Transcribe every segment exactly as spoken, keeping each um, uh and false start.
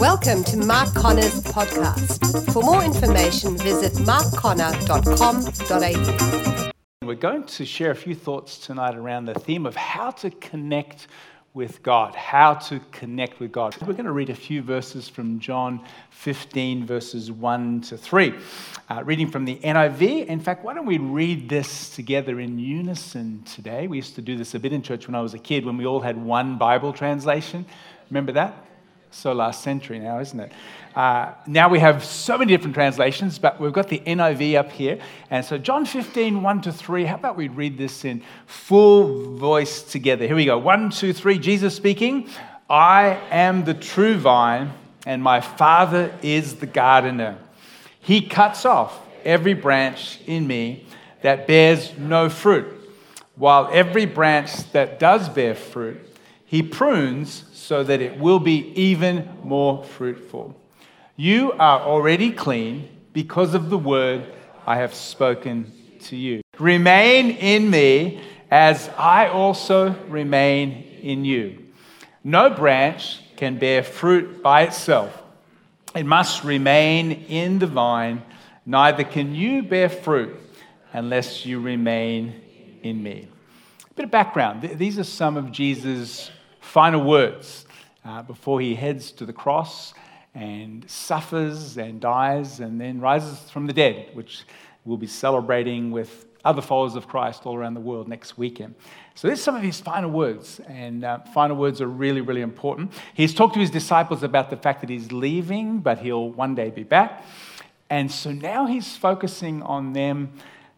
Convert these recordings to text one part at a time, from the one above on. Welcome to Mark Conner's podcast. For more information, visit mark conner dot com dot a u. We're going to share a few thoughts tonight around the theme of how to connect with God, how to connect with God. We're going to read a few verses from John fifteen, verses one to three, uh, reading from the N I V. In fact, why don't we read this together in unison today? We used to do this a bit in church when I was a kid, when we all had one Bible translation. Remember that? So last century now, isn't it? Uh, now we have so many different translations, but we've got the N I V up here. And so John fifteen, one to three, how about we read this in full voice together? Here we go. One, two, three, Jesus speaking. I am the true vine, and my Father is the gardener. He cuts off every branch in me that bears no fruit, while every branch that does bear fruit, he prunes so that it will be even more fruitful. You are already clean because of the word I have spoken to you. Remain in me as I also remain in you. No branch can bear fruit by itself. It must remain in the vine. Neither can you bear fruit unless you remain in me. A bit of background. These are some of Jesus' final words uh, before he heads to the cross and suffers and dies and then rises from the dead, which we'll be celebrating with other followers of Christ all around the world next weekend. So there's some of his final words, and uh, final words are really, really important. He's talked to his disciples about the fact that he's leaving, but he'll one day be back. And so now he's focusing on them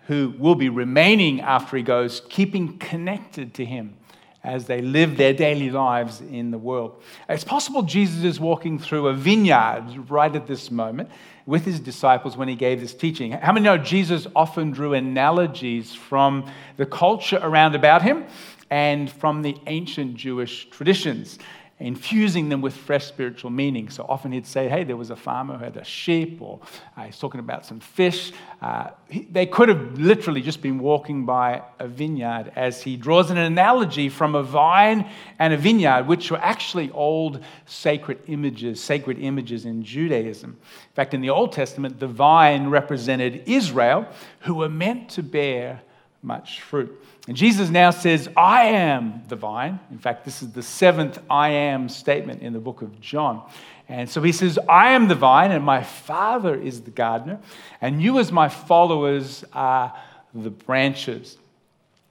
who will be remaining after he goes, keeping connected to him as they live their daily lives in the world. It's possible Jesus is walking through a vineyard right at this moment with his disciples when he gave this teaching. How many know Jesus often drew analogies from the culture around about him and from the ancient Jewish traditions, infusing them with fresh spiritual meaning? So often he'd say, hey, there was a farmer who had a sheep, or uh, he's talking about some fish. Uh, he, they could have literally just been walking by a vineyard as he draws an analogy from a vine and a vineyard, which were actually old sacred images, sacred images in Judaism. In fact, in the Old Testament, the vine represented Israel, who were meant to bear much fruit. And Jesus now says, I am the vine. In fact, this is the seventh I am statement in the book of John. And so he says, I am the vine, and my Father is the gardener, and you as my followers are the branches.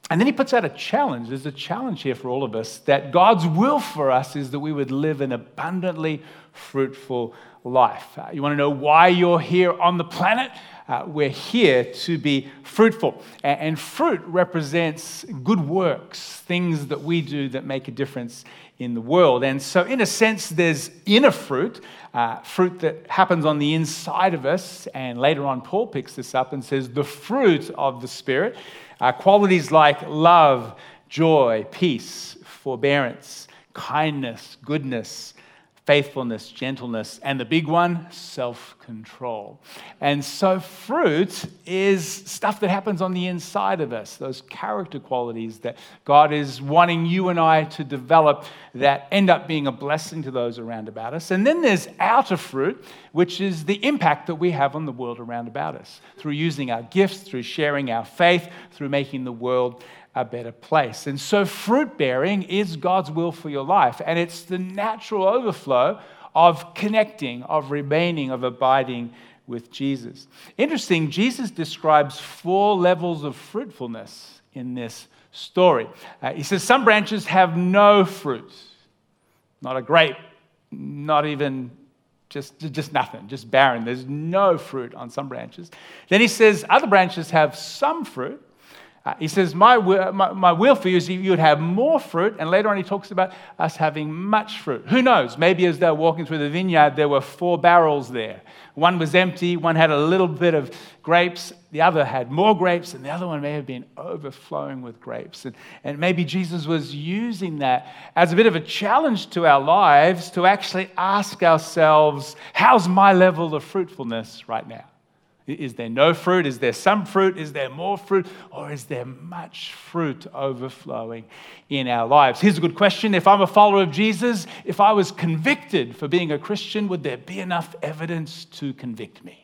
And then he puts out a challenge. There's a challenge here for all of us, that God's will for us is that we would live an abundantly fruitful life. Uh, you want to know why you're here on the planet? Uh, we're here to be fruitful. And, and fruit represents good works, things that we do that make a difference in the world. And so in a sense, there's inner fruit, uh, fruit that happens on the inside of us. And later on, Paul picks this up and says the fruit of the Spirit, uh, qualities like love, joy, peace, forbearance, kindness, goodness, faithfulness, gentleness, and the big one, self-control. And so fruit is stuff that happens on the inside of us, those character qualities that God is wanting you and I to develop that end up being a blessing to those around about us. And then there's outer fruit, which is the impact that we have on the world around about us through using our gifts, through sharing our faith, through making the world a better place. And so fruit bearing is God's will for your life. And it's the natural overflow of connecting, of remaining, of abiding with Jesus. Interesting, Jesus describes four levels of fruitfulness in this story. Uh, he says some branches have no fruit, not a grape, not even Just, just nothing, just barren. There's no fruit on some branches. Then he says other branches have some fruit. Uh, he says, my, my, my will for you is you would have more fruit. And later on he talks about us having much fruit. Who knows? Maybe as they were walking through the vineyard, there were four barrels there. One was empty. One had a little bit of grapes. The other had more grapes. And the other one may have been overflowing with grapes. And, and maybe Jesus was using that as a bit of a challenge to our lives to actually ask ourselves, how's my level of fruitfulness right now? Is there no fruit? Is there some fruit? Is there more fruit? Or is there much fruit overflowing in our lives? Here's a good question. If I'm a follower of Jesus, if I was convicted for being a Christian, would there be enough evidence to convict me?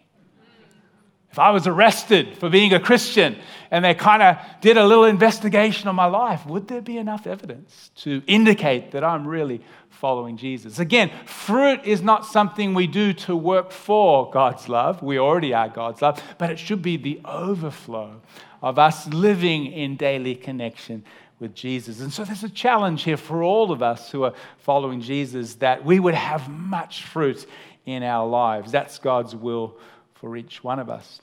If I was arrested for being a Christian and they kind of did a little investigation on my life, would there be enough evidence to indicate that I'm really following Jesus? Again, fruit is not something we do to work for God's love. We already are God's love, but it should be the overflow of us living in daily connection with Jesus. And so there's a challenge here for all of us who are following Jesus, that we would have much fruit in our lives. That's God's will for each one of us.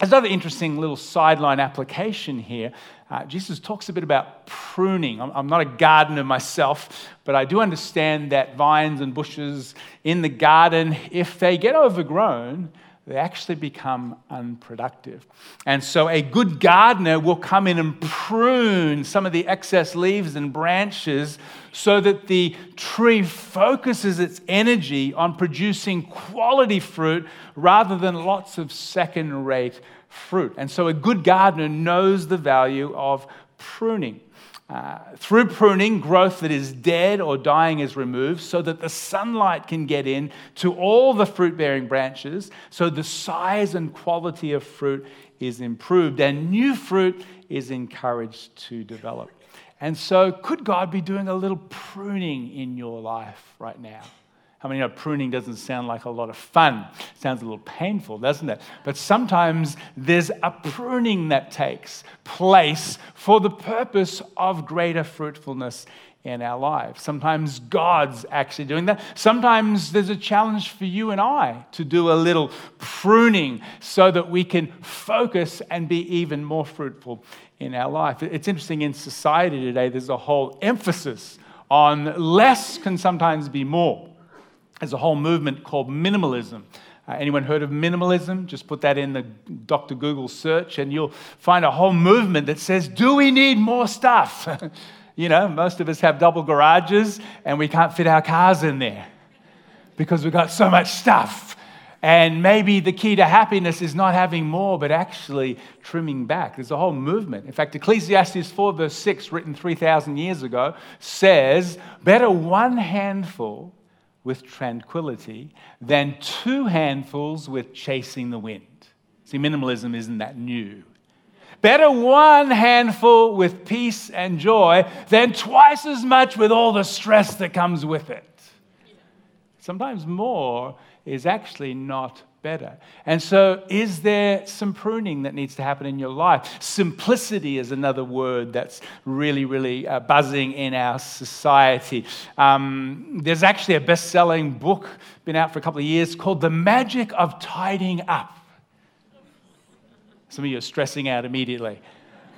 There's another interesting little sideline application here. Uh, Jesus talks a bit about pruning. I'm, I'm not a gardener myself, but I do understand that vines and bushes in the garden, if they get overgrown, they actually become unproductive. And so a good gardener will come in and prune some of the excess leaves and branches so that the tree focuses its energy on producing quality fruit rather than lots of second-rate fruit. And so a good gardener knows the value of pruning. Uh, through pruning, growth that is dead or dying is removed so that the sunlight can get in to all the fruit-bearing branches, so the size and quality of fruit is improved and new fruit is encouraged to develop. And so could God be doing a little pruning in your life right now? I mean, you know, pruning doesn't sound like a lot of fun. It sounds a little painful, doesn't it? But sometimes there's a pruning that takes place for the purpose of greater fruitfulness in our lives. Sometimes God's actually doing that. Sometimes there's a challenge for you and I to do a little pruning so that we can focus and be even more fruitful in our life. It's interesting, in society today, there's a whole emphasis on less can sometimes be more. There's a whole movement called minimalism. Uh, anyone heard of minimalism? Just put that in the Doctor Google search and you'll find a whole movement that says, do we need more stuff? You know, most of us have double garages and we can't fit our cars in there because we've got so much stuff. And maybe the key to happiness is not having more, but actually trimming back. There's a whole movement. In fact, Ecclesiastes four, verse six, written three thousand years ago, says, better one handful with tranquility than two handfuls with chasing the wind. See, minimalism isn't that new. Better one handful with peace and joy than twice as much with all the stress that comes with it. Sometimes more is actually not better. And so is there some pruning that needs to happen in your life? Simplicity is another word that's really, really uh, buzzing in our society. Um, there's actually a best-selling book, been out for a couple of years, called The Magic of Tidying Up. Some of you are stressing out immediately.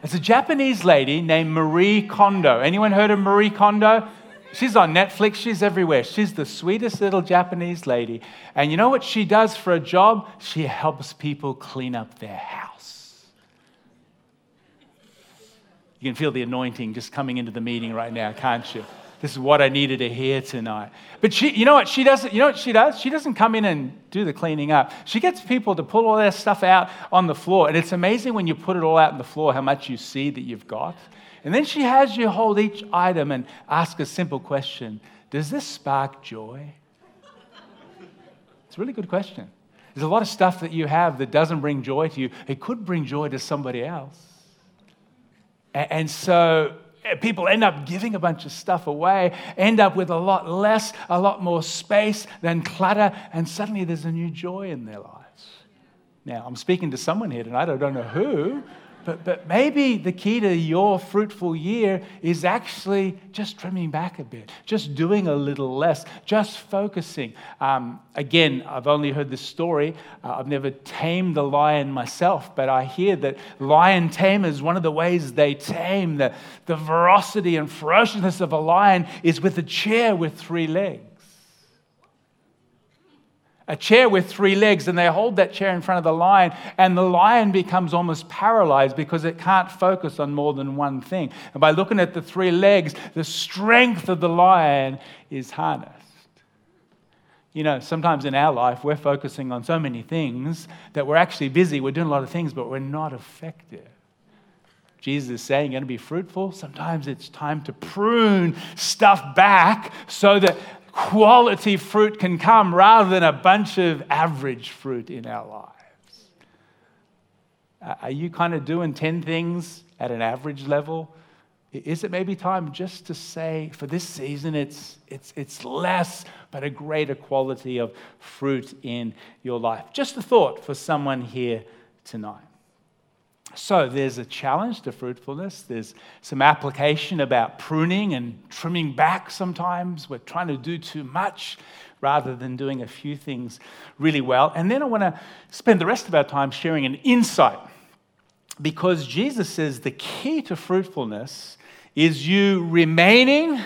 It's a Japanese lady named Marie Kondo. Anyone heard of Marie Kondo? She's on Netflix. She's everywhere. She's the sweetest little Japanese lady. And you know what she does for a job? She helps people clean up their house. You can feel the anointing just coming into the meeting right now, can't you? This is what I needed to hear tonight. But she, you know what she does? You know what she does? She doesn't come in and do the cleaning up. She gets people to pull all their stuff out on the floor. And it's amazing when you put it all out on the floor how much you see that you've got. And then she has you hold each item and ask a simple question. Does this spark joy? It's a really good question. There's a lot of stuff that you have that doesn't bring joy to you. It could bring joy to somebody else. And so people end up giving a bunch of stuff away, end up with a lot less, a lot more space than clutter, and suddenly there's a new joy in their lives. Now, I'm speaking to someone here tonight. I don't know who. But, but maybe the key to your fruitful year is actually just trimming back a bit, just doing a little less, just focusing. Um, again, I've only heard this story. Uh, I've never tamed the lion myself, but I hear that lion tamers, one of the ways they tame the, the ferocity and ferociousness of a lion is with a chair with three legs. A chair with three legs, and they hold that chair in front of the lion, and the lion becomes almost paralyzed because it can't focus on more than one thing. And by looking at the three legs, the strength of the lion is harnessed. You know, sometimes in our life, we're focusing on so many things that we're actually busy. We're doing a lot of things, but we're not effective. Jesus is saying, you're going to be fruitful. Sometimes it's time to prune stuff back so that quality fruit can come rather than a bunch of average fruit in our lives. Are you kind of doing ten things at an average level? Is it maybe time just to say, for this season, it's it's it's less, but a greater quality of fruit in your life? Just a thought for someone here tonight. So there's a challenge to fruitfulness. There's some application about pruning and trimming back sometimes. We're trying to do too much rather than doing a few things really well. And then I want to spend the rest of our time sharing an insight, because Jesus says the key to fruitfulness is you remaining,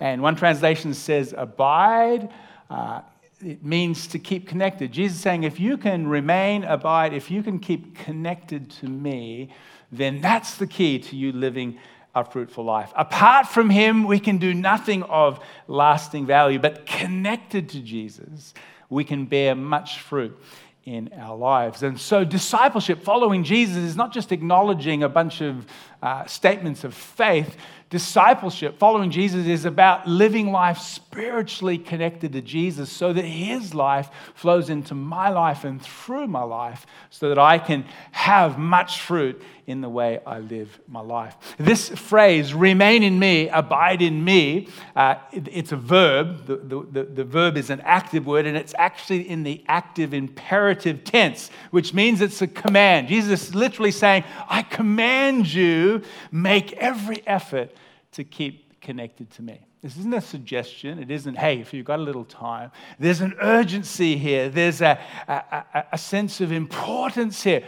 and one translation says abide. Uh, It means to keep connected. Jesus is saying, if you can remain, abide, if you can keep connected to me, then that's the key to you living a fruitful life. Apart from him, we can do nothing of lasting value, but connected to Jesus, we can bear much fruit in our lives. And so discipleship, following Jesus, is not just acknowledging a bunch of uh, statements of faith. Discipleship, following Jesus, is about living life spiritually connected to Jesus so that his life flows into my life and through my life so that I can have much fruit in the way I live my life. This phrase, remain in me, abide in me, uh, it, it's a verb. The, the, the, the verb is an active word, and it's actually in the active imperative tense, which means it's a command. Jesus is literally saying, I command you, make every effort to keep connected to me. This isn't a suggestion. It isn't, hey, if you've got a little time. There's an urgency here. There's a, a, a sense of importance here.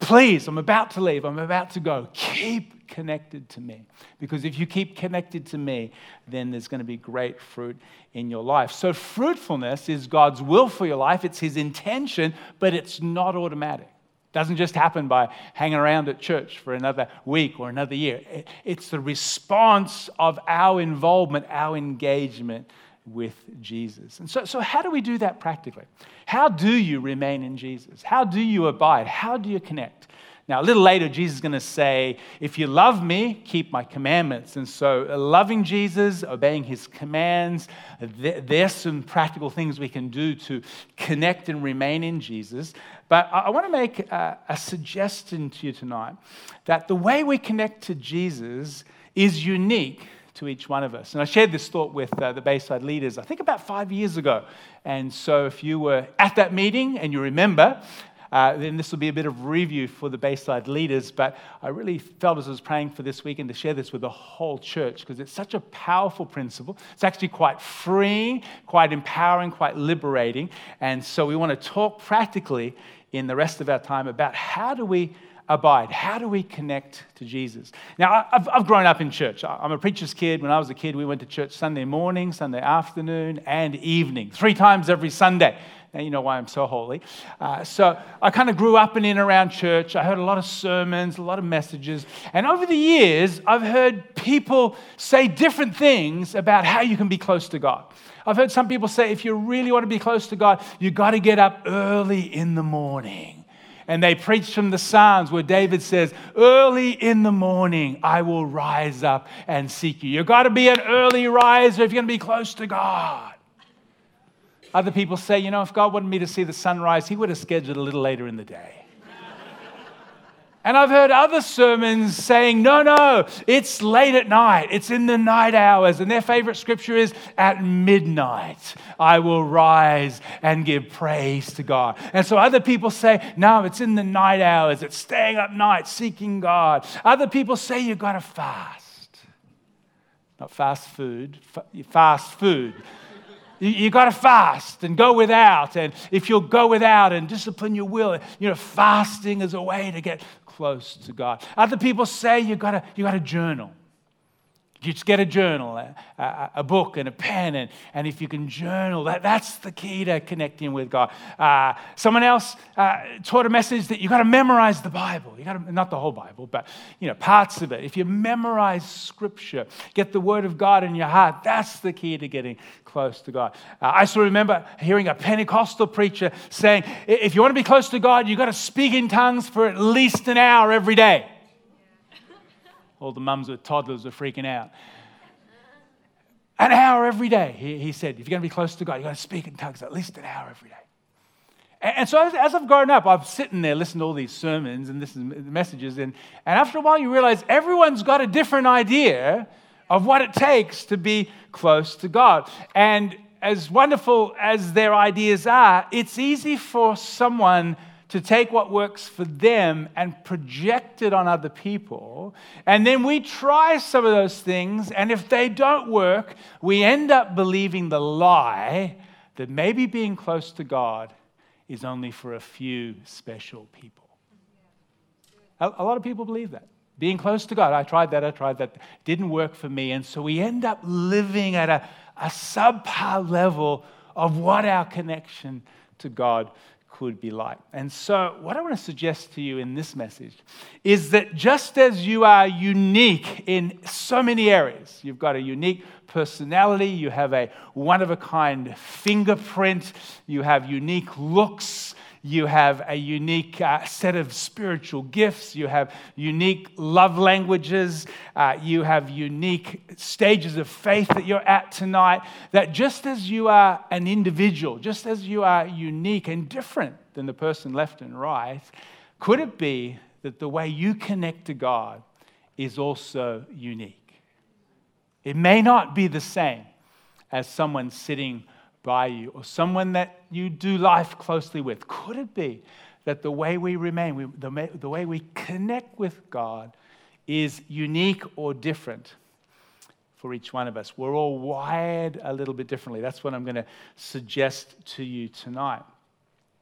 Please, I'm about to leave. I'm about to go. Keep connected to me. Because if you keep connected to me, then there's going to be great fruit in your life. So fruitfulness is God's will for your life. It's his intention, but it's not automatic. Doesn't just happen by hanging around at church for another week or another year. It's the response of our involvement, our engagement with Jesus. And so, so how do we do that practically? How do you remain in Jesus? How do you abide? How do you connect? Now, a little later, Jesus is going to say, if you love me, keep my commandments. And so loving Jesus, obeying his commands, there's some practical things we can do to connect and remain in Jesus. But I want to make a, a suggestion to you tonight that the way we connect to Jesus is unique to each one of us. And I shared this thought with uh, the Bayside leaders, I think about five years ago. And so if you were at that meeting and you remember, Uh, then this will be a bit of review for the Bayside leaders, but I really felt as I was praying for this weekend to share this with the whole church because it's such a powerful principle. It's actually quite freeing, quite empowering, quite liberating, and so we want to talk practically in the rest of our time about how do we abide, how do we connect to Jesus. Now, I've, I've grown up in church. I'm a preacher's kid. When I was a kid, we went to church Sunday morning, Sunday afternoon, and evening, three times every Sunday. Now, you know why I'm so holy. Uh, so I kind of grew up in and around church. I heard a lot of sermons, a lot of messages. And over the years, I've heard people say different things about how you can be close to God. I've heard some people say, if you really want to be close to God, you've got to get up early in the morning. And they preach from the Psalms where David says, early in the morning, I will rise up and seek you. You've got to be an early riser if you're going to be close to God. Other people say, you know, if God wanted me to see the sunrise, he would have scheduled a little later in the day. And I've heard other sermons saying, no, no, it's late at night. It's in the night hours. And their favorite scripture is, at midnight, I will rise and give praise to God. And so other people say, no, it's in the night hours. It's staying up night, seeking God. Other people say, you've got to fast. Not fast food, fast food. You got to fast and go without, and if you'll go without and discipline your will, you know, fasting is a way to get close to God. Other people say you got to you got to journal. You just get a journal, a, a, a book and a pen, and, and if you can journal, that, that's the key to connecting with God. Uh, someone else uh, taught a message that you got to memorize the Bible. You got to, not the whole Bible, but you know, parts of it. If you memorize Scripture, get the Word of God in your heart, that's the key to getting close to God. Uh, I still remember hearing a Pentecostal preacher saying, if you want to be close to God, you got to speak in tongues for at least an hour every day. All the mums with toddlers are freaking out. An hour every day, he, he said. If you're going to be close to God, you've got to speak in tongues at least an hour every day. And, and so as, as I've grown up, I've sitting there listening to all these sermons and this messages, and, and after a while you realize everyone's got a different idea of what it takes to be close to God. And as wonderful as their ideas are, it's easy for someone to take what works for them and project it on other people. And then we try some of those things, and if they don't work, we end up believing the lie that maybe being close to God is only for a few special people. A, a lot of people believe that. Being close to God, I tried that, I tried that, didn't work for me. And so we end up living at a, a subpar level of what our connection to God could be like. And so what I want to suggest to you in this message is that just as you are unique in so many areas, you've got a unique personality, you have a one-of-a-kind fingerprint, you have unique looks, you have a unique uh, set of spiritual gifts, you have unique love languages, uh, you have unique stages of faith that you're at tonight, that just as you are an individual, just as you are unique and different than the person left and right, could it be that the way you connect to God is also unique? It may not be the same as someone sitting by you, or someone that you do life closely with. Could it be that the way we remain, we, the, the way we connect with God is unique or different for each one of us? We're all wired a little bit differently. That's what I'm going to suggest to you tonight.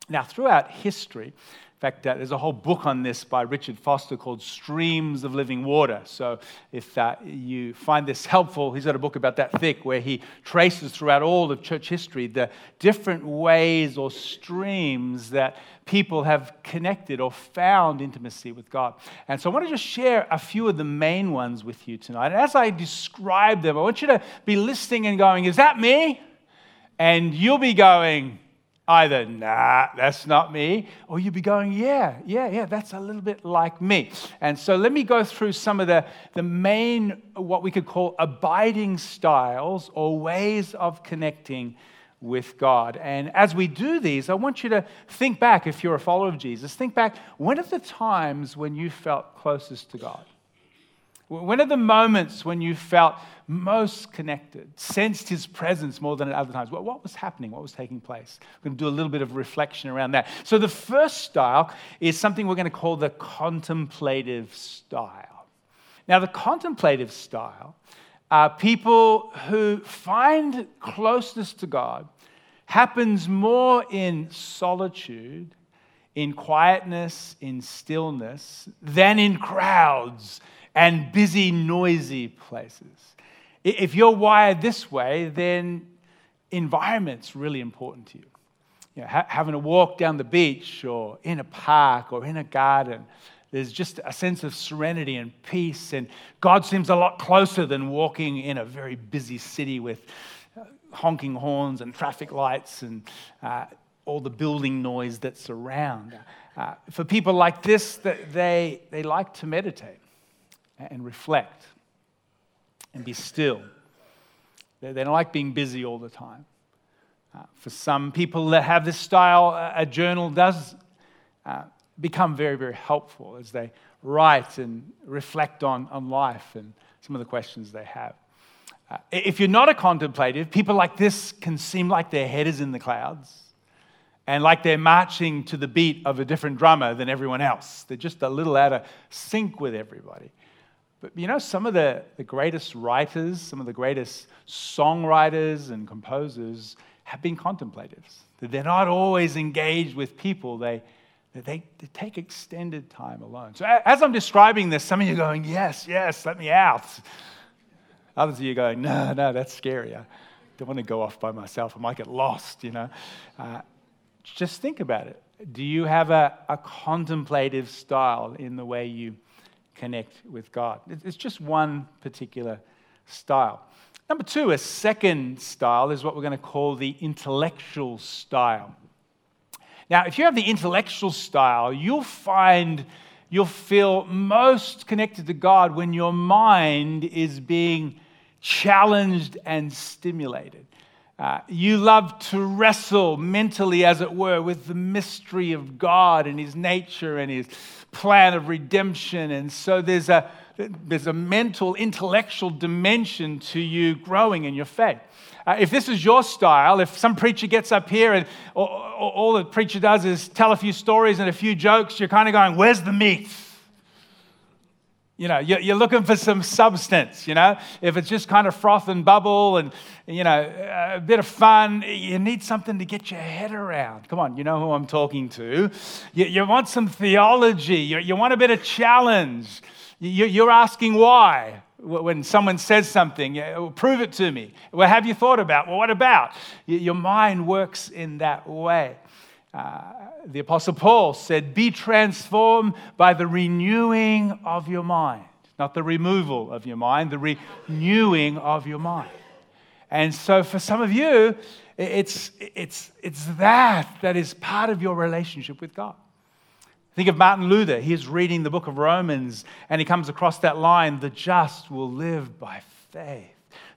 Now, throughout history, in fact, uh, there's a whole book on this by Richard Foster called Streams of Living Water. So if uh, you find this helpful, he's got a book about that thick where he traces throughout all of church history the different ways or streams that people have connected or found intimacy with God. And so I want to just share a few of the main ones with you tonight. And as I describe them, I want you to be listening and going, is that me? And you'll be going, either, nah, that's not me, or you'd be going, yeah, yeah, yeah, that's a little bit like me. And so let me go through some of the, the main, what we could call abiding styles or ways of connecting with God. And as we do these, I want you to think back, if you're a follower of Jesus, think back, when are the times when you felt closest to God? When are the moments when you felt most connected, sensed His presence more than at other times? What, what was happening? What was taking place? We're going to do a little bit of reflection around that. So the first style is something we're going to call the contemplative style. Now, the contemplative style are people who find closeness to God happens more in solitude, in quietness, in stillness, than in crowds and busy, noisy places. If you're wired this way, then environment's really important to you. You know, ha- having a walk down the beach or in a park or in a garden, there's just a sense of serenity and peace, and God seems a lot closer than walking in a very busy city with honking horns and traffic lights and uh, all the building noise that's around. Uh, for people like this, they, they like to meditate and reflect and be still. They don't like being busy all the time. Uh, for some people that have this style, a journal does uh, become very, very helpful as they write and reflect on, on life and some of the questions they have. Uh, if you're not a contemplative, people like this can seem like their head is in the clouds and like they're marching to the beat of a different drummer than everyone else. They're just a little out of sync with everybody. But you know, some of the, the greatest writers, some of the greatest songwriters and composers have been contemplatives. They're not always engaged with people. They, they, they take extended time alone. So as I'm describing this, some of you are going, yes, yes, let me out. Others of you go, no, no, that's scary. I don't want to go off by myself. I might get lost, you know. Uh, just think about it. Do you have a, a contemplative style in the way you connect with God? It's just one particular style. Number two, a second style is what we're going to call the intellectual style. Now, if you have the intellectual style, you'll find you'll feel most connected to God when your mind is being challenged and stimulated. Uh, you love to wrestle mentally, as it were, with the mystery of God and his nature and his plan of redemption. And so there's a, there's a mental, intellectual dimension to you growing in your faith. Uh, if this is your style, if some preacher gets up here and all, all the preacher does is tell a few stories and a few jokes, you're kind of going, where's the meat? You know, you're looking for some substance, you know. If it's just kind of froth and bubble and, you know, a bit of fun, you need something to get your head around. Come on, you know who I'm talking to. You, you want some theology. You, you want a bit of challenge. You, you're asking why when someone says something. Prove it to me. Well, have you thought about? Well, what about? Your mind works in that way. Uh, the Apostle Paul said, be transformed by the renewing of your mind. Not the removal of your mind, the re- renewing of your mind. And so for some of you, it's, it's, it's that that is part of your relationship with God. Think of Martin Luther. He's reading the book of Romans and he comes across that line, the just will live by faith.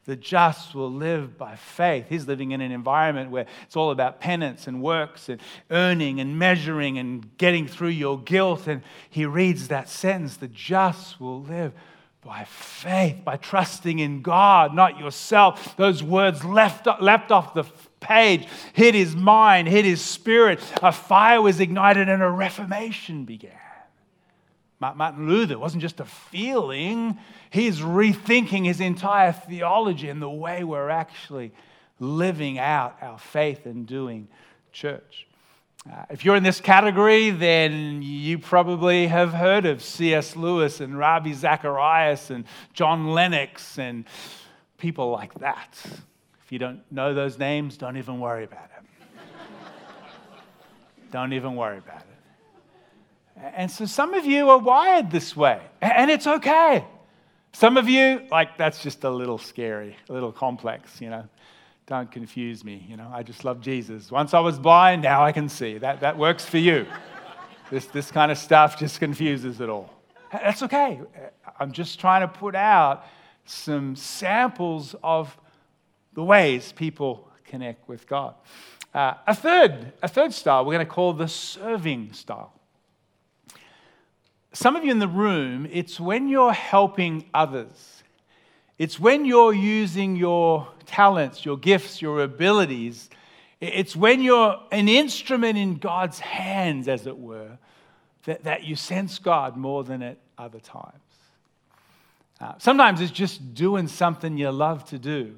The just will live by faith. He's living in an environment where it's all about penance and works and earning and measuring and getting through your guilt. And he reads that sentence, the just will live by faith, by trusting in God, not yourself. Those words left, leapt off the page, hit his mind, hit his spirit. A fire was ignited and a reformation began. Martin Luther wasn't just a feeling, he's rethinking his entire theology and the way we're actually living out our faith and doing church. Uh, if you're in this category, then you probably have heard of C S Lewis and Ravi Zacharias and John Lennox and people like that. If you don't know those names, don't even worry about it. Don't even worry about it. And so some of you are wired this way, and it's okay. Some of you, like, that's just a little scary, a little complex, you know. Don't confuse me, you know. I just love Jesus. Once I was blind, now I can see. That that works for you. This this kind of stuff just confuses it all. That's okay. I'm just trying to put out some samples of the ways people connect with God. Uh, a third, a third style we're going to call the serving style. Some of you in the room, it's when you're helping others. It's when you're using your talents, your gifts, your abilities. It's when you're an instrument in God's hands, as it were, that, that you sense God more than at other times. Uh, sometimes it's just doing something you love to do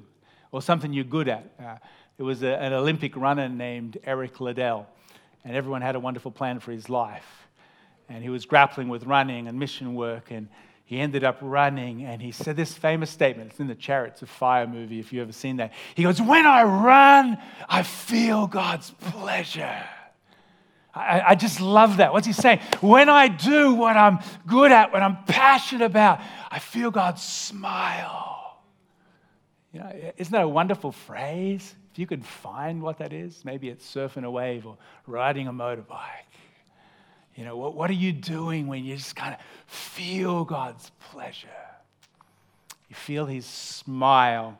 or something you're good at. Uh, there was a, an Olympic runner named Eric Liddell, and everyone had a wonderful plan for his life. And he was grappling with running and mission work, and he ended up running, and he said this famous statement. It's in the Chariots of Fire movie, if you've ever seen that. He goes, when I run, I feel God's pleasure. I, I just love that. What's he saying? When I do what I'm good at, what I'm passionate about, I feel God's smile. You know, isn't that a wonderful phrase? If you could find what that is, maybe it's surfing a wave or riding a motorbike. You know, what, what are you doing when you just kind of feel God's pleasure? You feel his smile.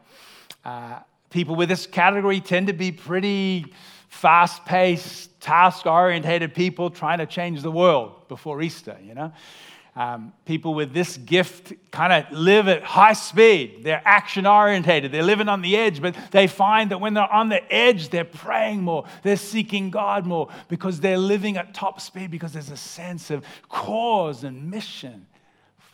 Uh, people with this category tend to be pretty fast-paced, task-orientated people trying to change the world before Easter, you know. Um, people with this gift kind of live at high speed. They're action-orientated. They're living on the edge, but they find that when they're on the edge, they're praying more. They're seeking God more because they're living at top speed because there's a sense of cause and mission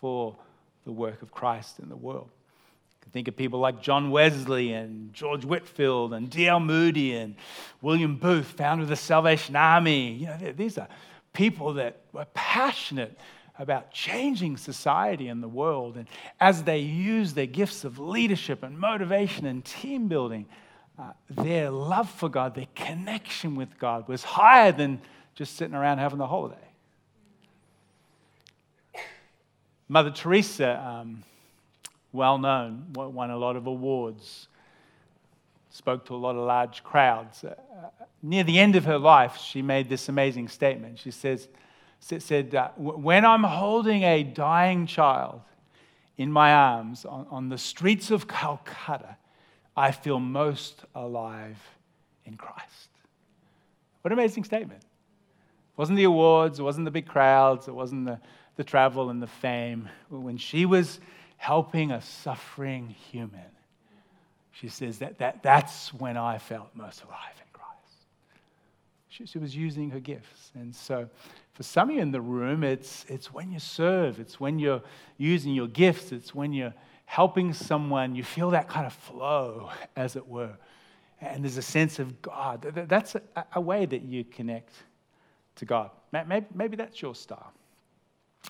for the work of Christ in the world. You can think of people like John Wesley and George Whitfield and D L Moody and William Booth, founder of the Salvation Army. You know, these are people that were passionate about changing society and the world. And as they use their gifts of leadership and motivation and team building, uh, their love for God, their connection with God was higher than just sitting around having a holiday. Mother Teresa, um, well known, won a lot of awards, spoke to a lot of large crowds. Uh, near the end of her life, she made this amazing statement. She says, said, uh, when I'm holding a dying child in my arms on, on the streets of Calcutta, I feel most alive in Christ. What an amazing statement. It wasn't the awards, it wasn't the big crowds, it wasn't the the travel and the fame. When she was helping a suffering human, she says that, that that's when I felt most alive in Christ. She, she was using her gifts. And so for some of you in the room, it's, it's when you serve, it's when you're using your gifts, it's when you're helping someone, you feel that kind of flow, as it were. And there's a sense of God. That's a, a way that you connect to God. Maybe, maybe that's your style.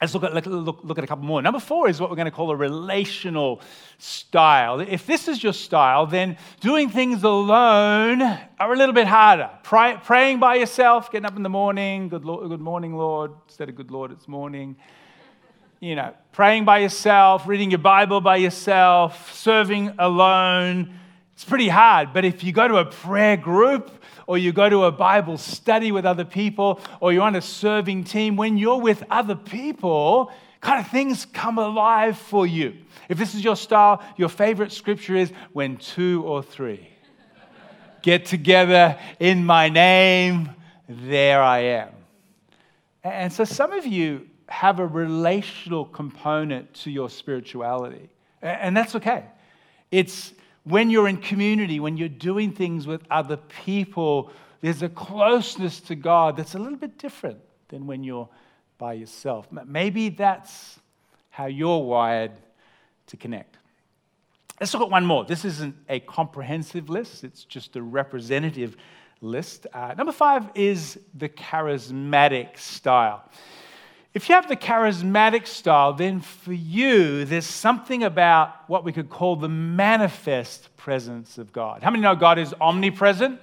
Let's look at, look, look at a couple more. Number four is what we're going to call a relational style. If this is your style, then doing things alone are a little bit harder. Pray, praying by yourself, getting up in the morning, good, Lord, good morning, Lord. Instead of good Lord, it's morning. You know, praying by yourself, reading your Bible by yourself, serving alone. It's pretty hard. But if you go to a prayer group, or you go to a Bible study with other people, or you're on a serving team, when you're with other people, kind of things come alive for you. If this is your style, your favorite scripture is, when two or three get together in my name, there I am. And so some of you have a relational component to your spirituality, and that's okay. It's when you're in community, when you're doing things with other people, there's a closeness to God that's a little bit different than when you're by yourself. Maybe that's how you're wired to connect. Let's look at one more. This isn't a comprehensive list. It's just a representative list. Uh, number five is the charismatic style. If you have the charismatic style, then for you, there's something about what we could call the manifest presence of God. How many know God is omnipresent?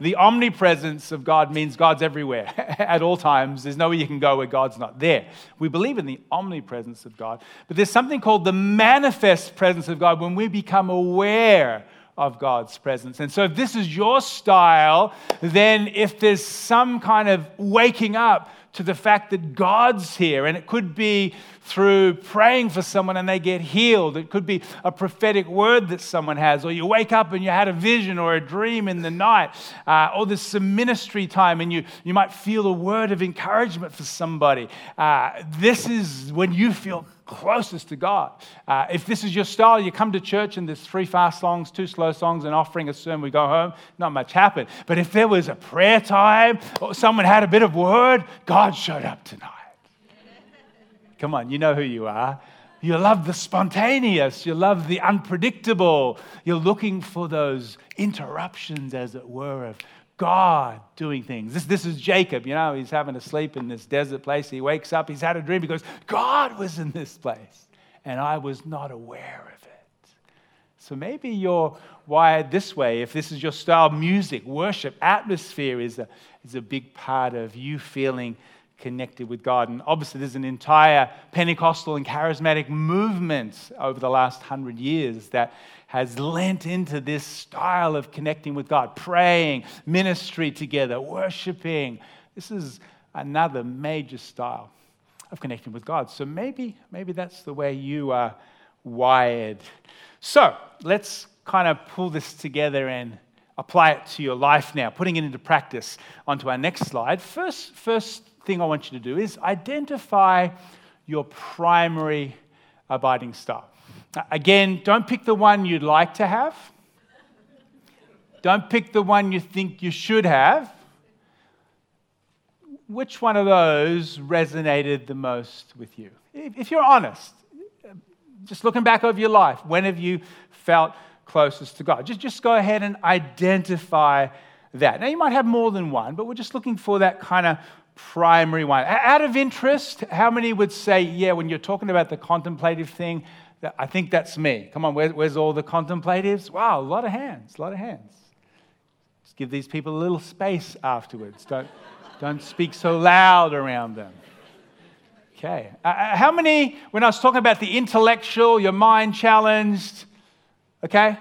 The omnipresence of God means God's everywhere at all times. There's nowhere you can go where God's not there. We believe in the omnipresence of God, but there's something called the manifest presence of God when we become aware of God's presence. And so if this is your style, then if there's some kind of waking up to the fact that God's here, and it could be through praying for someone and they get healed, it could be a prophetic word that someone has, or you wake up and you had a vision or a dream in the night, uh, or there's some ministry time and you, you might feel a word of encouragement for somebody. Uh, this is when you feel closest to God. Uh, if this is your style, you come to church and there's three fast songs, two slow songs, an offering, a sermon, we go home, not much happened. But if there was a prayer time or someone had a bit of word, God showed up tonight. Come on, you know who you are. You love the spontaneous. You love the unpredictable. You're looking for those interruptions, as it were, of God doing things. This, this is Jacob, you know, he's having a sleep in this desert place. He wakes up, he's had a dream. He goes, God was in this place, and I was not aware of it. So maybe you're wired this way. If this is your style, music, worship, atmosphere is a, is a big part of you feeling connected with God. And obviously there's an entire Pentecostal and charismatic movement over the last hundred years that has lent into this style of connecting with God, praying, ministry together, worshiping. This is another major style of connecting with God. So maybe, maybe that's the way you are wired. So let's kind of pull this together and apply it to your life now, putting it into practice. Onto our next slide. First, first thing I want you to do is identify your primary abiding style. Again, don't pick the one you'd like to have. Don't pick the one you think you should have. Which one of those resonated the most with you? If you're honest, just looking back over your life, when have you felt closest to God? Just, just go ahead and identify that. Now, you might have more than one, but we're just looking for that kind of primary one. Out of interest, how many would say, yeah, when you're talking about the contemplative thing, I think that's me. Come on, where, where's all the contemplatives? Wow, a lot of hands, a lot of hands. Just give these people a little space afterwards. Don't, don't speak so loud around them. Okay. Uh, how many, when I was talking about the intellectual, your mind challenged, okay?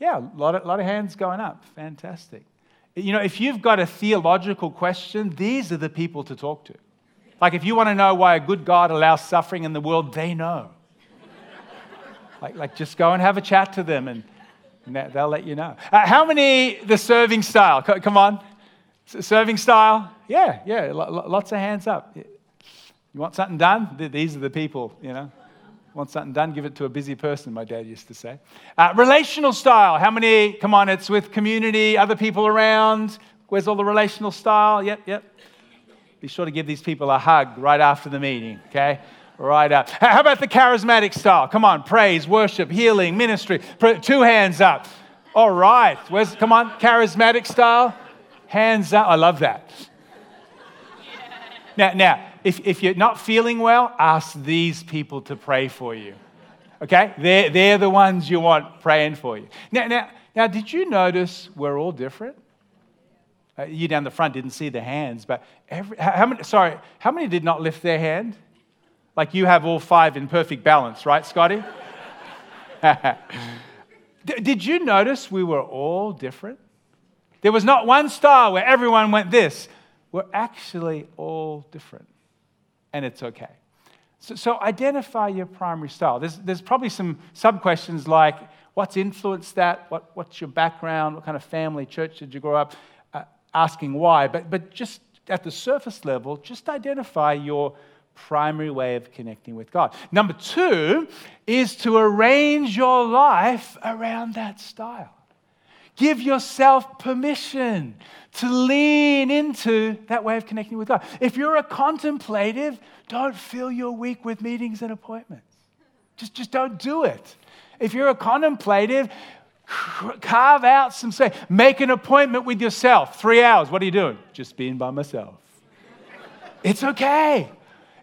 Yeah, a lot of, lot of hands going up. Fantastic. You know, if you've got a theological question, these are the people to talk to. Like if you want to know why a good God allows suffering in the world, they know. Like, like just go and have a chat to them and, and that, they'll let you know. Uh, how many, the serving style? C- come on. S- serving style? Yeah, yeah, lo- lots of hands up. You want something done? These are the people, you know. Want something done? Give it to a busy person, my dad used to say. Uh, relational style. How many? Come on, it's with community, other people around. Where's all the relational style? Yep, yep. Be sure to give these people a hug right after the meeting, okay? Right up. How about the charismatic style? Come on, praise, worship, healing, ministry. Two hands up. All right. Where's? Come on, charismatic style. Hands up. I love that. Now, now. If, if you're not feeling well, ask these people to pray for you, okay? They're, they're the ones you want praying for you. Now, now, now, did you notice we're all different? Uh, you down the front didn't see the hands, but every, how many, sorry, how many did not lift their hand? Like you have all five in perfect balance, right, Scotty? Did you notice we were all different? There was not one style where everyone went this. We're actually all different. And it's okay. So, so identify your primary style. There's, there's probably some sub-questions like, what's influenced that? What, what's your background? What kind of family, church did you grow up? Uh, asking why. But, but just at the surface level, just identify your primary way of connecting with God. Number two is to arrange your life around that style. Give yourself permission to lean into that way of connecting with God. If you're a contemplative, don't fill your week with meetings and appointments. Just, just don't do it. If you're a contemplative, carve out some space. Make an appointment with yourself. Three hours. What are you doing? Just being by myself. It's okay.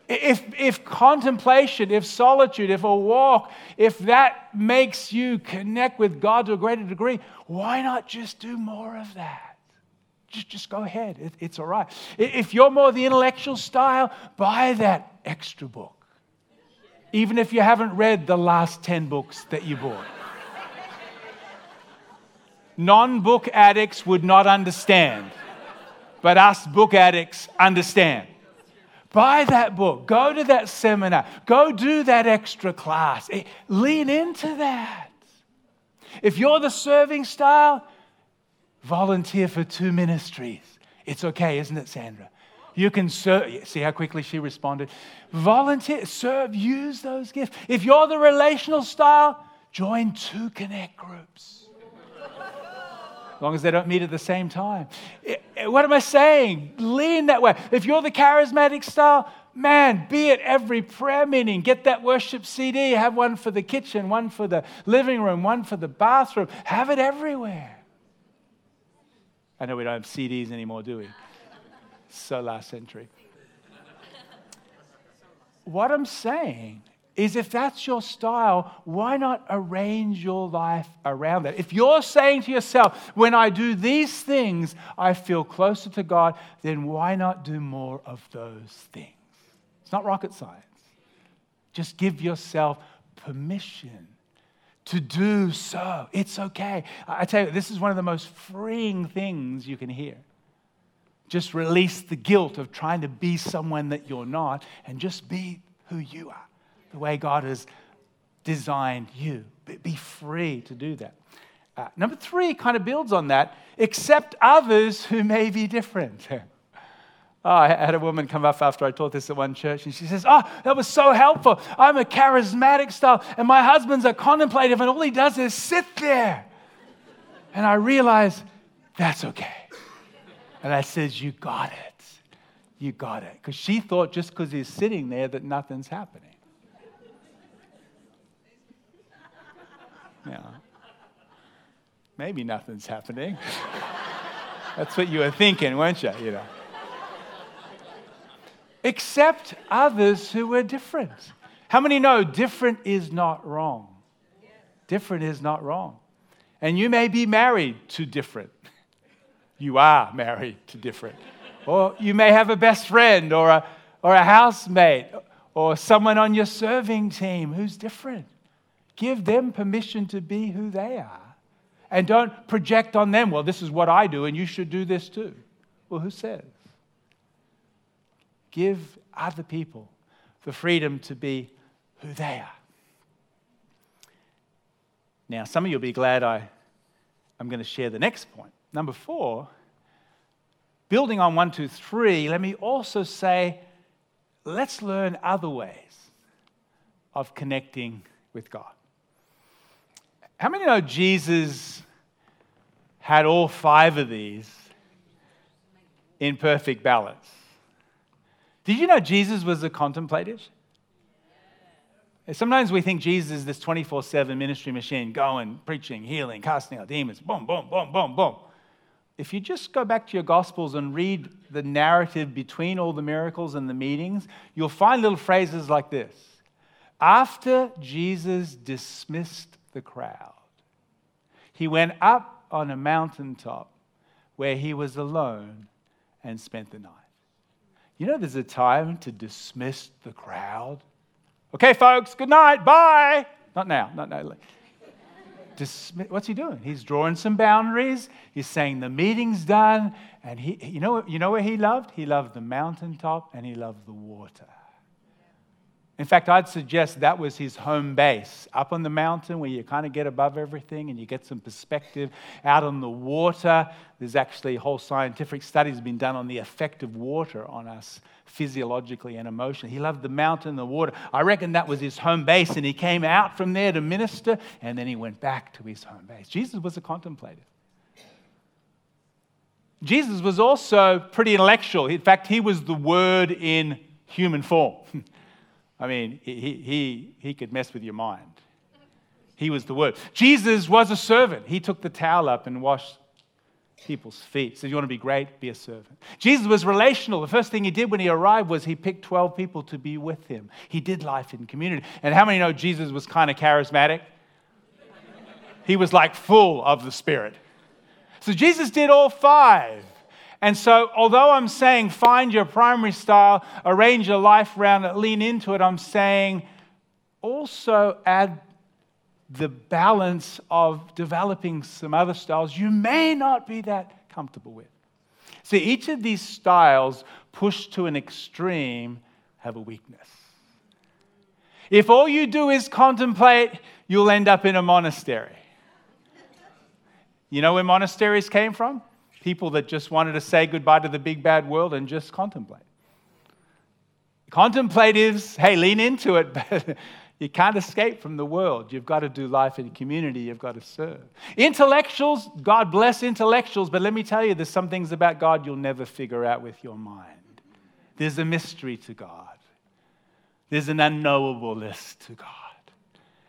If, if contemplation, if solitude, if a walk, if that makes you connect with God to a greater degree, why not just do more of that? Just, just go ahead. It, it's all right. If you're more the intellectual style, buy that extra book. Even if you haven't read the last ten books that you bought. Non-book addicts would not understand, but us book addicts understand. Buy that book. Go to that seminar. Go do that extra class. Lean into that. If you're the serving style, volunteer for two ministries. It's okay, isn't it, Sandra? You can serve. See how quickly she responded. Volunteer, serve, use those gifts. If you're the relational style, join two connect groups. As long as they don't meet at the same time. It, it, what am I saying? Lean that way. If you're the charismatic style, man, be at every prayer meeting. Get that worship C D. Have one for the kitchen, one for the living room, one for the bathroom. Have it everywhere. I know we don't have C Ds anymore, do we? So last century. What I'm saying is if that's your style, why not arrange your life around that? If you're saying to yourself, when I do these things, I feel closer to God, then why not do more of those things? It's not rocket science. Just give yourself permission to do so. It's okay. I tell you, this is one of the most freeing things you can hear. Just release the guilt of trying to be someone that you're not and just be who you are. The way God has designed you. Be free to do that. Uh, number three kind of builds on that. Accept others who may be different. oh, I had a woman come up after I taught this at one church, and she says, oh, that was so helpful. I'm a charismatic style, and my husband's a contemplative, and all he does is sit there. And I realized, that's okay. And I says, you got it. You got it. Because she thought just because he's sitting there that nothing's happening. Yeah. Maybe nothing's happening. That's what you were thinking, weren't you? You know. Accept others who are different. How many know different is not wrong? Different is not wrong. And you may be married to different. You are married to different. Or you may have a best friend or a, or a housemate or someone on your serving team who's different. Give them permission to be who they are. And don't project on them, well, this is what I do and you should do this too. Well, who says? Give other people the freedom to be who they are. Now, some of you will be glad I, I'm going to share the next point. Number four, building on one, two, three, let me also say, let's learn other ways of connecting with God. How many know Jesus had all five of these in perfect balance? Did you know Jesus was a contemplative? Sometimes we think Jesus is this twenty-four seven ministry machine, going, preaching, healing, casting out demons, boom, boom, boom, boom, boom. If you just go back to your Gospels and read the narrative between all the miracles and the meetings, you'll find little phrases like this. After Jesus dismissed the crowd, he went up on a mountaintop where he was alone and spent the night. You know, there's a time to dismiss the crowd. Okay, folks, good night, bye. Not now, not now. Dismiss, what's he doing? He's drawing some boundaries. He's saying the meeting's done. And he, you know, you know where he loved? He loved the mountaintop and he loved the water. In fact, I'd suggest that was his home base, up on the mountain where you kind of get above everything and you get some perspective out on the water. There's actually whole scientific studies been done on the effect of water on us physiologically and emotionally. He loved the mountain, the water. I reckon that was his home base, and he came out from there to minister, and then he went back to his home base. Jesus was a contemplative. Jesus was also pretty intellectual. In fact, he was the Word in human form. I mean, he, he, he could mess with your mind. He was the Word. Jesus was a servant. He took the towel up and washed people's feet. He said, you want to be great? Be a servant. Jesus was relational. The first thing he did when he arrived was he picked twelve people to be with him. He did life in community. And how many know Jesus was kind of charismatic? He was like full of the Spirit. So Jesus did all five. And so, although I'm saying find your primary style, arrange your life around it, lean into it, I'm saying also add the balance of developing some other styles you may not be that comfortable with. See, each of these styles pushed to an extreme have a weakness. If all you do is contemplate, you'll end up in a monastery. You know where monasteries came from? People that just wanted to say goodbye to the big bad world and just contemplate. Contemplatives, hey, lean into it, but you can't escape from the world. You've got to do life in community. You've got to serve. Intellectuals, God bless intellectuals, but let me tell you, there's some things about God you'll never figure out with your mind. There's a mystery to God. There's an unknowableness to God.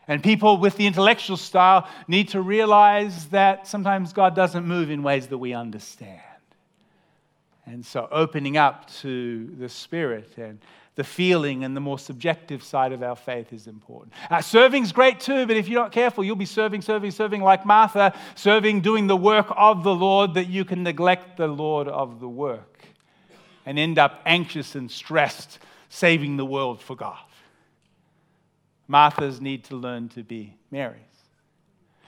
And people with the intellectual style need to realize that sometimes God doesn't move in ways that we understand. And so opening up to the Spirit and the feeling and the more subjective side of our faith is important. Uh, serving's great too, but if you're not careful, you'll be serving, serving, serving like Martha, serving, doing the work of the Lord, that you can neglect the Lord of the work and end up anxious and stressed, saving the world for God. Marthas need to learn to be Marys.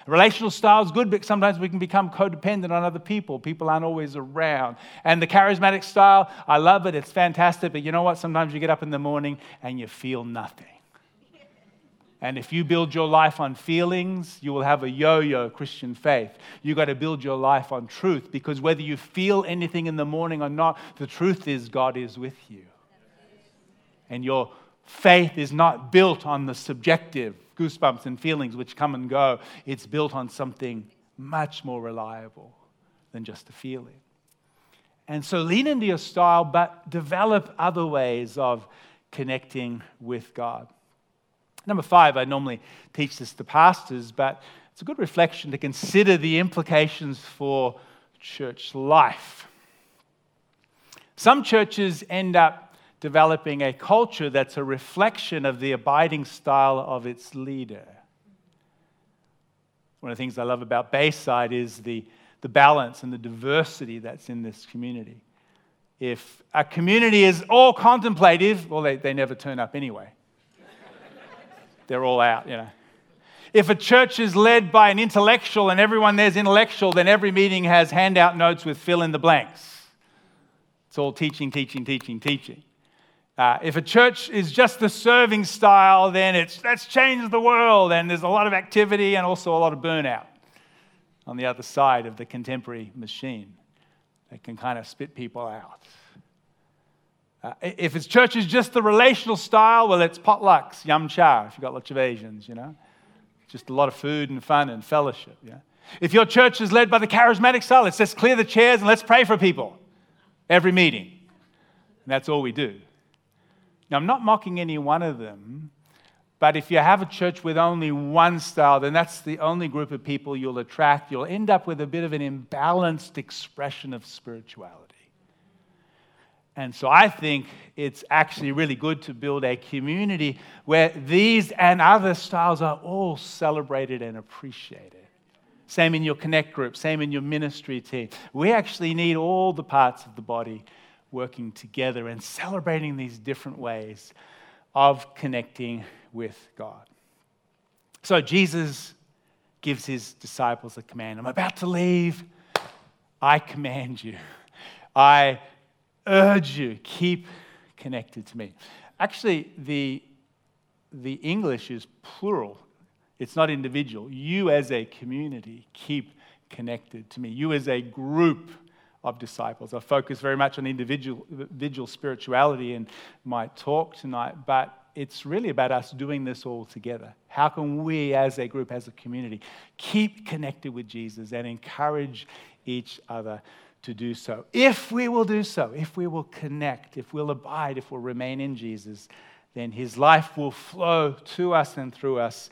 Relational style is good, but sometimes we can become codependent on other people. People aren't always around. And the charismatic style, I love it. It's fantastic. But you know what? Sometimes you get up in the morning and you feel nothing. And if you build your life on feelings, you will have a yo-yo Christian faith. You've got to build your life on truth, because whether you feel anything in the morning or not, the truth is God is with you. And you're faith is not built on the subjective goosebumps and feelings which come and go. It's built on something much more reliable than just a feeling. And so lean into your style, but develop other ways of connecting with God. Number five, I normally teach this to pastors, but it's a good reflection to consider the implications for church life. Some churches end up developing a culture that's a reflection of the abiding style of its leader. One of the things I love about Bayside is the, the balance and the diversity that's in this community. If a community is all contemplative, well, they, they never turn up anyway. They're all out, you know. If a church is led by an intellectual and everyone there's intellectual, then every meeting has handout notes with fill in the blanks. It's all teaching, teaching, teaching, teaching. Uh, if a church is just the serving style, then it's let's change the world, and there's a lot of activity and also a lot of burnout on the other side of the contemporary machine that can kind of spit people out. Uh, if it's church is just the relational style, well, it's potlucks, yum cha, if you've got lots of Asians, you know. Just a lot of food and fun and fellowship. Yeah. If your church is led by the charismatic style, it's let's clear the chairs and let's pray for people every meeting. And that's all we do. Now, I'm not mocking any one of them, but if you have a church with only one style, then that's the only group of people you'll attract. You'll end up with a bit of an imbalanced expression of spirituality. And so I think it's actually really good to build a community where these and other styles are all celebrated and appreciated. Same in your connect group, same in your ministry team. We actually need all the parts of the body working together and celebrating these different ways of connecting with God. So Jesus gives his disciples a command. I'm about to leave. I command you. I urge you, keep connected to me. Actually, the the English is plural. It's not individual. You as a community, keep connected to me. You as a group of disciples. I focus very much on individual, individual spirituality in my talk tonight, but it's really about us doing this all together. How can we as a group, as a community, keep connected with Jesus and encourage each other to do so? If we will do so, if we will connect, if we'll abide, if we'll remain in Jesus, then his life will flow to us and through us,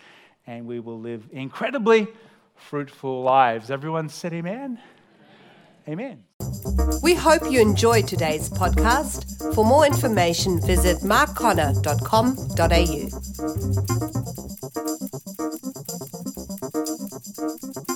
and we will live incredibly fruitful lives. Everyone said amen? Amen. We hope you enjoyed today's podcast. For more information, visit mark conner dot com dot a u.